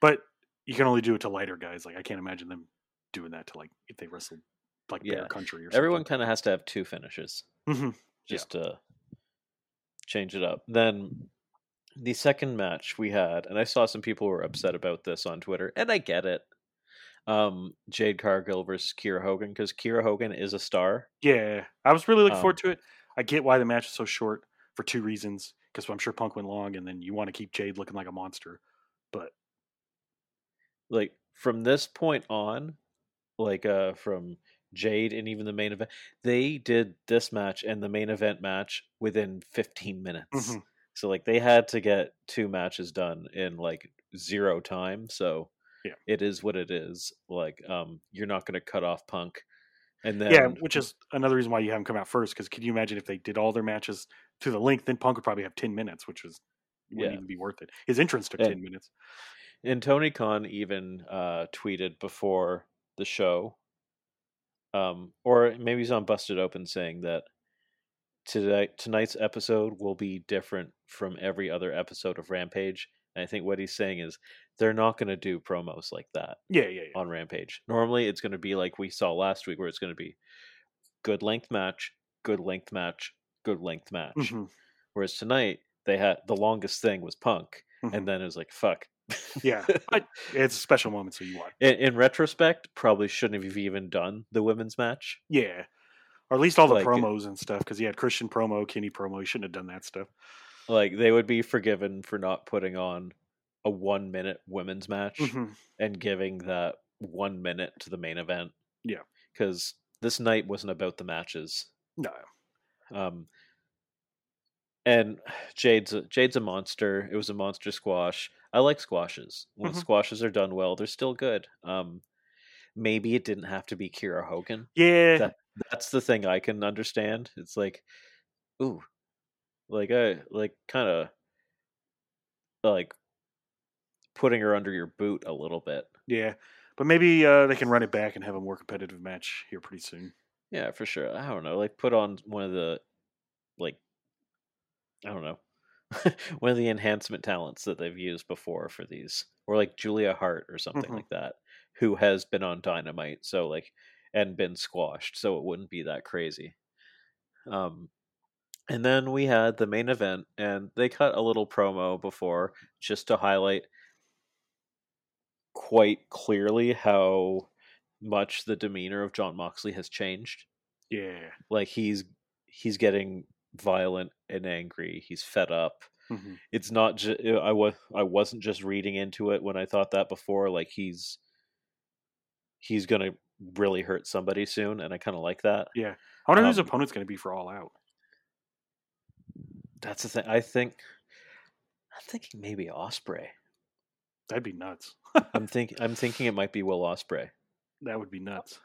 But you can only do it to lighter guys. Like I can't imagine them doing that to like if they wrestled like Bear Country or something. Everyone kind of has to have two finishes mm-hmm. just to change it up. Then the second match we had, and I saw some people were upset about this on Twitter, and I get it. Jade Cargill versus Kira Hogan because Kira Hogan is a star. Yeah, I was really looking forward to it. I get why the match is so short for two reasons. Because I'm sure Punk went long, and then you want to keep Jade looking like a monster. But like from this point on, like from Jade and even the main event, they did this match and the main event match within 15 minutes. Mm-hmm. So like they had to get two matches done in like zero time. So. Yeah. It is what it is. Like, you're not going to cut off Punk, and then which is another reason why you haven't come out first. Because can you imagine if they did all their matches to the length, then Punk would probably have 10 minutes, which wouldn't even be worth it. His entrance took 10 minutes. And Tony Khan even tweeted before the show, or maybe he's on Busted Open, saying that tonight's episode will be different from every other episode of Rampage. And I think what he's saying is they're not going to do promos like that on Rampage. Normally it's going to be like we saw last week where it's going to be good length match, good length match, good length match. Mm-hmm. Whereas tonight they had the longest thing was Punk. Mm-hmm. And then it was like, fuck. Yeah. But it's a special moment. So you want in retrospect, probably shouldn't have even done the women's match. Yeah. Or at least all the promos and stuff. Cause he had Christian promo, Kenny promo. He shouldn't have done that stuff. Like, they would be forgiven for not putting on a 1 minute women's match and giving that 1 minute to the main event. Yeah. Because this night wasn't about the matches. No. And Jade's a monster. It was a monster squash. I like squashes. When squashes are done well, they're still good. Maybe it didn't have to be Kira Hogan. Yeah. That's the thing I can understand. It's like, ooh. Like, kind of putting her under your boot a little bit. Yeah. But maybe they can run it back and have a more competitive match here pretty soon. Yeah, for sure. I don't know. Like, put on one of the, like, I don't know, one of the enhancement talents that they've used before for these. Or, like, Julia Hart or something like that, who has been on Dynamite, so, like, and been squashed, so it wouldn't be that crazy. And then we had the main event, and they cut a little promo before just to highlight quite clearly how much the demeanor of John Moxley has changed. Yeah. Like, he's getting violent and angry. He's fed up. It's not just, I wasn't just reading into it when I thought that before. Like, he's going to really hurt somebody soon, and I kind of like that. Yeah. I wonder who his opponent's going to be for All Out. That's the thing. I'm thinking maybe Ospreay. That'd be nuts. I'm thinking it might be Will Ospreay. That would be nuts.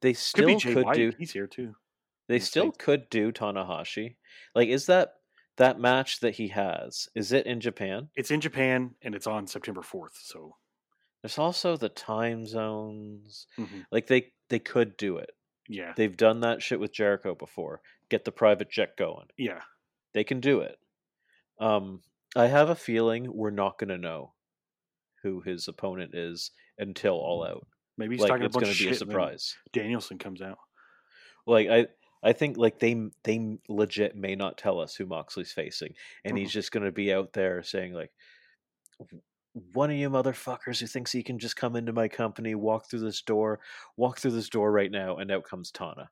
They still could, White. Do. He's here too. They still could do Tanahashi. Like, is that match that he has? Is it in Japan? It's in Japan, and it's on September 4th. So there's also the time zones. Like, they could do it. Yeah, they've done that shit with Jericho before. Get the private jet going. Yeah, they can do it. I have a feeling we're not going to know who his opponent is until All Out. Maybe he's like, talking about shit. It's going to be a surprise. Danielson comes out. Like, I think like they legit may not tell us who Moxley's facing, and he's just going to be out there saying like, "One of you motherfuckers who thinks he can just come into my company, walk through this door right now," and out comes Tana.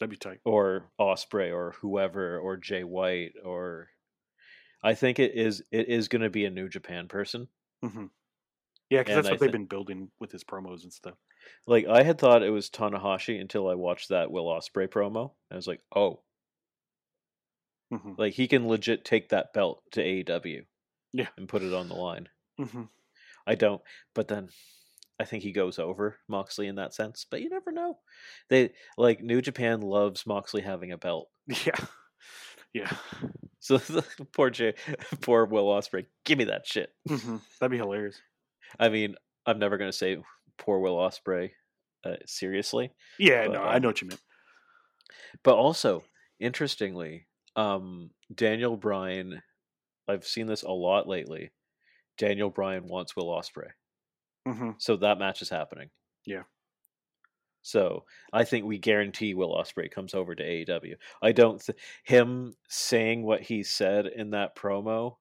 That'd be tight. Or Ospreay, or whoever, or Jay White, or I think it is going to be a New Japan person. Yeah, because that's what they've been building with his promos and stuff. Like, I had thought it was Tanahashi until I watched that Will Ospreay promo. I was like, oh, like he can legit take that belt to AEW. Yeah, and put it on the line. I don't, but then I think he goes over Moxley in that sense. But you never know. They like New Japan loves Moxley having a belt. Yeah. So poor Will Ospreay, give me that shit. That'd be hilarious. I mean, I'm never gonna say poor Will Ospreay seriously. Yeah, but, no, I know what you meant. But also, interestingly, Daniel Bryan. I've seen this a lot lately. Daniel Bryan wants Will Ospreay. So that match is happening. Yeah. So I think we guarantee Will Ospreay comes over to AEW. I don't... him saying what he said in that promo,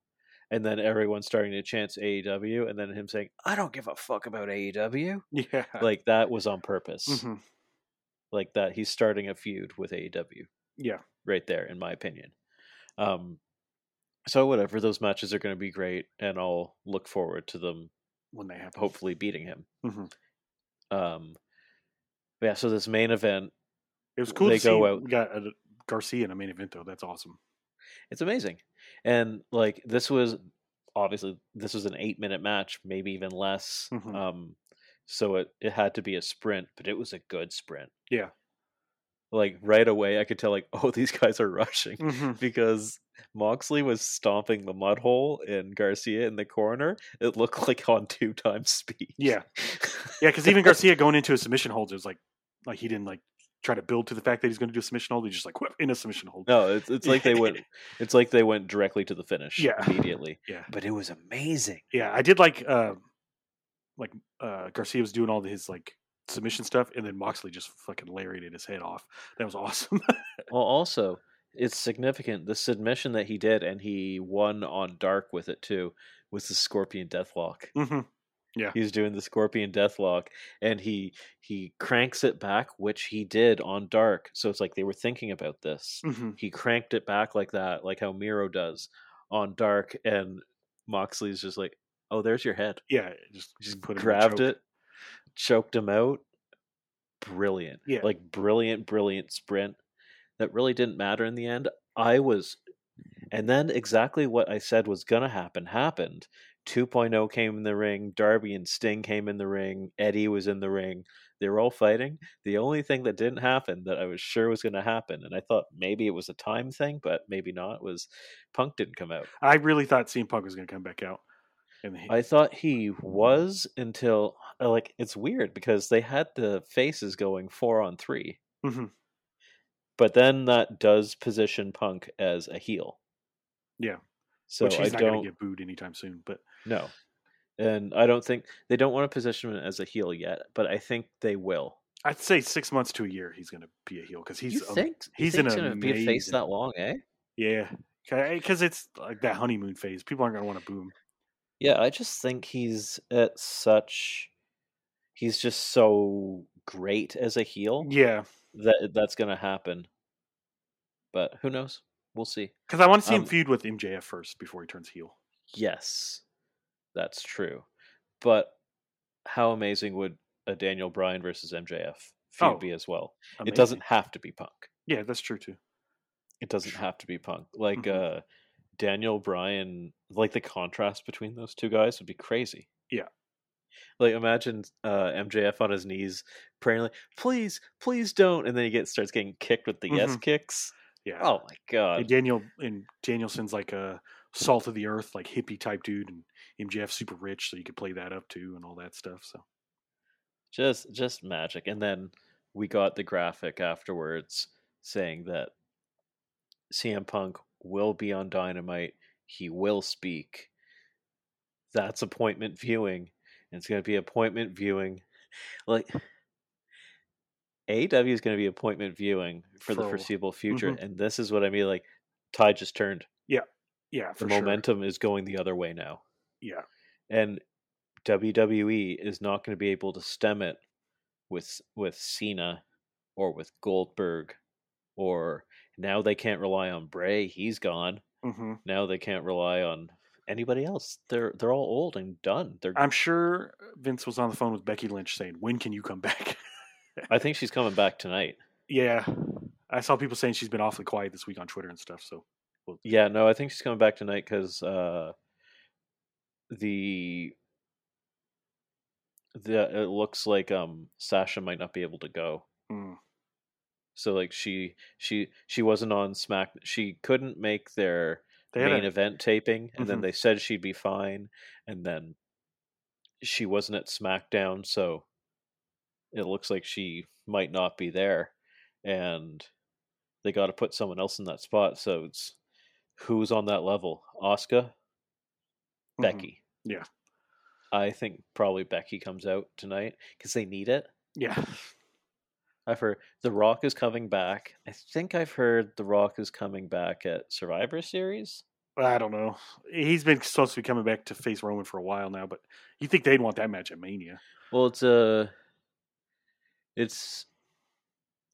and then everyone starting to chant AEW, and then him saying, I don't give a fuck about AEW. Yeah. Like, that was on purpose. Like, that he's starting a feud with AEW. Yeah. Right there, in my opinion. So whatever, those matches are going to be great, and I'll look forward to them when they happen. Hopefully beating him. Yeah. So this main event, it was cool. They to go see out. We got Garcia in a main event though. That's awesome. It's amazing, and like this was an 8-minute match, maybe even less. So it had to be a sprint, but it was a good sprint. Yeah. Like, right away, I could tell, like, oh, these guys are rushing because Moxley was stomping the mud hole and Garcia in the corner. It looked like on 2x speed. Yeah. Yeah, because even Garcia going into a submission hold, it was like he didn't, like, try to build to the fact that he's going to do a submission hold. He just, like, whip in a submission hold. No, it's like they went directly to the finish immediately. Yeah. But it was amazing. Yeah, I did Garcia was doing all his, like, submission stuff, and then Moxley just fucking lariated his head off. That was awesome. Well, also, it's significant. The submission that he did, and he won on Dark with it too, was the Scorpion Deathlock. Yeah, he's doing the Scorpion Deathlock, and he cranks it back, which he did on Dark. So it's like they were thinking about this. Mm-hmm. He cranked it back like that, like how Miro does on Dark, and Moxley's just like, "Oh, there's your head." Yeah, just put him grabbed it, choked him out. Brilliant, yeah, like brilliant sprint that really didn't matter in the end. And then exactly what I said was gonna happen happened. 2.0 came in the ring. Darby and Sting came in the ring. Eddie was in the ring. They were all fighting. The only thing that didn't happen that I was sure was going to happen, and I thought maybe it was a time thing, but maybe not, was Punk didn't come out. I really thought CM Punk was going to come back out. I thought he was until, like, it's weird because they had the faces going 4-on-3. Mm-hmm. But then that does position Punk as a heel. Yeah. So which he's not going to get booed anytime soon, but no, and I don't think they don't want to position him as a heel yet. But I think they will. I'd say 6 months to a year he's going to be a heel because he's going to be a face that long, eh? Yeah, because it's like that honeymoon phase. People aren't going to want to boo him. Yeah, I just think he's just so great as a heel. Yeah, that's going to happen. But who knows? We'll see. Because I want to see him feud with MJF first before he turns heel. Yes, that's true. But how amazing would a Daniel Bryan versus MJF feud be as well? Amazing. It doesn't have to be Punk. Yeah, that's true too. It doesn't have to be Punk. Like Daniel Bryan, like the contrast between those two guys would be crazy. Yeah. Like imagine MJF on his knees praying, like, please, please don't. And then he starts getting kicked with the yes kicks. Yeah. Oh my god. And Danielson's like a salt of the earth, like hippie type dude, and MJF super rich, so you could play that up too, and all that stuff. So just magic. And then we got the graphic afterwards saying that CM Punk will be on Dynamite. He will speak. That's appointment viewing, and it's going to be appointment viewing, like. AEW is going to be appointment viewing for the foreseeable future, and this is what I mean. Like, tide just turned. Yeah, yeah. For the momentum is going the other way now. Yeah, and WWE is not going to be able to stem it with Cena or with Goldberg, or now they can't rely on Bray. He's gone. Mm-hmm. Now they can't rely on anybody else. They're all old and done. I'm sure Vince was on the phone with Becky Lynch saying, "When can you come back?" I think she's coming back tonight. Yeah. I saw people saying she's been awfully quiet this week on Twitter and stuff. So, yeah, no, I think she's coming back tonight because it looks like Sasha might not be able to go. Mm. So, like, she wasn't on Smack. She couldn't make their main event taping, and then they said she'd be fine, and then she wasn't at SmackDown, so it looks like she might not be there, and they got to put someone else in that spot. So it's who's on that level? Asuka? Becky. Yeah. I think probably Becky comes out tonight because they need it. Yeah. I've heard The Rock is coming back. I think I've heard The Rock is coming back at Survivor Series. I don't know. He's been supposed to be coming back to face Roman for a while now, but you think they'd want that match at Mania. Well, it's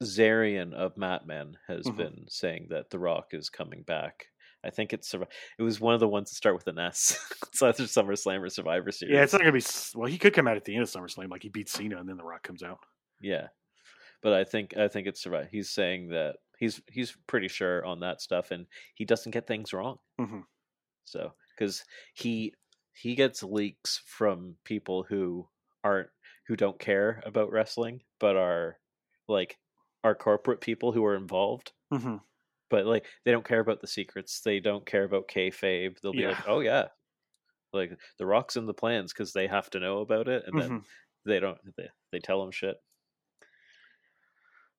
Zarian of Matman has been saying that The Rock is coming back. I think it was one of the ones that start with an S. It's either SummerSlam or Survivor Series. Yeah, it's not going to be... Well, he could come out at the end of SummerSlam, like he beats Cena and then The Rock comes out. Yeah. But I think it's Survivor. He's saying that he's pretty sure on that stuff, and he doesn't get things wrong. Mm-hmm. So, because he gets leaks from people who don't care about wrestling, but are corporate people who are involved. Mm-hmm. But like, they don't care about the secrets. They don't care about kayfabe. They'll be like, "Oh yeah, like The Rock's in the plans," because they have to know about it, and then they don't. They tell him shit.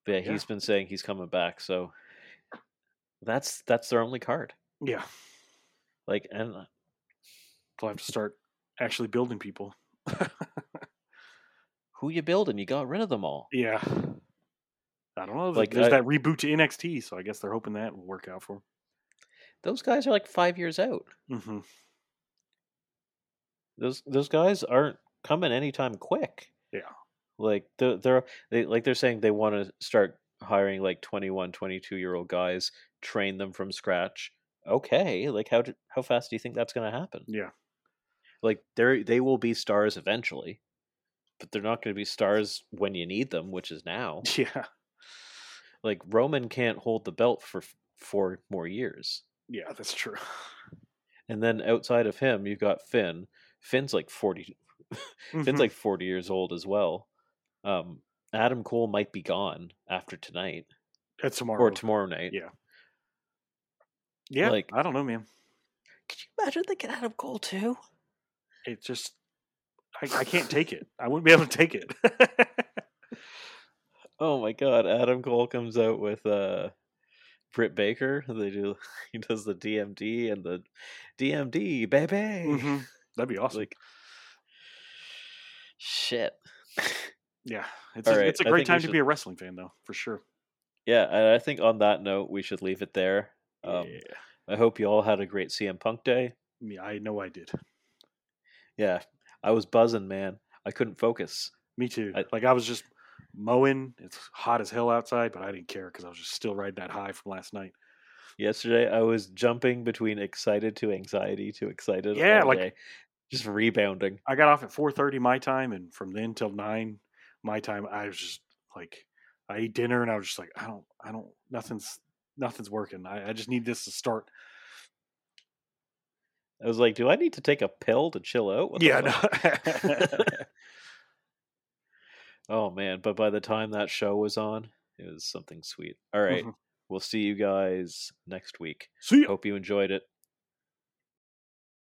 But yeah, he's been saying he's coming back, so that's their only card. Yeah, like, and they'll have to start actually building people. Who you building? You got rid of them all. Yeah. I don't know. Like, there's that reboot to NXT, so I guess they're hoping that will work out for them. Those guys are like 5 years out. Mm-hmm. Those guys aren't coming anytime quick. Yeah. Like they're saying they want to start hiring like 21, 22-year-old guys, train them from scratch. Okay, like how fast do you think that's going to happen? Yeah. Like they will be stars eventually, but they're not going to be stars when you need them, which is now. Yeah. Like Roman can't hold the belt for 4 more years. Yeah, that's true. And then outside of him, you've got Finn. Finn's like 40. Mm-hmm. Finn's like 40 years old as well. Adam Cole might be gone after tonight. It's tomorrow. Or tomorrow night. Yeah. Yeah, like, I don't know, man. Could you imagine they get Adam Cole too? It just... I can't take it. I wouldn't be able to take it. Oh my God. Adam Cole comes out with Britt Baker. He does the DMD and the DMD, baby. Mm-hmm. That'd be awesome. Like, shit. Yeah. It's a great time to be a wrestling fan, though, for sure. Yeah. And I think on that note, we should leave it there. Yeah. I hope you all had a great CM Punk day. Yeah, I know I did. Yeah. I was buzzing, man. I couldn't focus. Me too. I was just mowing. It's hot as hell outside, but I didn't care because I was just still riding that high from last night. Yesterday, I was jumping between excited to anxiety to excited. Yeah, day. Just rebounding. I got off at 4:30 my time, and from then till 9 my time, I was just like, I ate dinner, and I was just like, nothing's working. I just need this to start. I was like, do I need to take a pill to chill out? No. Oh, man. But by the time that show was on, it was something sweet. All right. Mm-hmm. We'll see you guys next week. See ya. Hope you enjoyed it.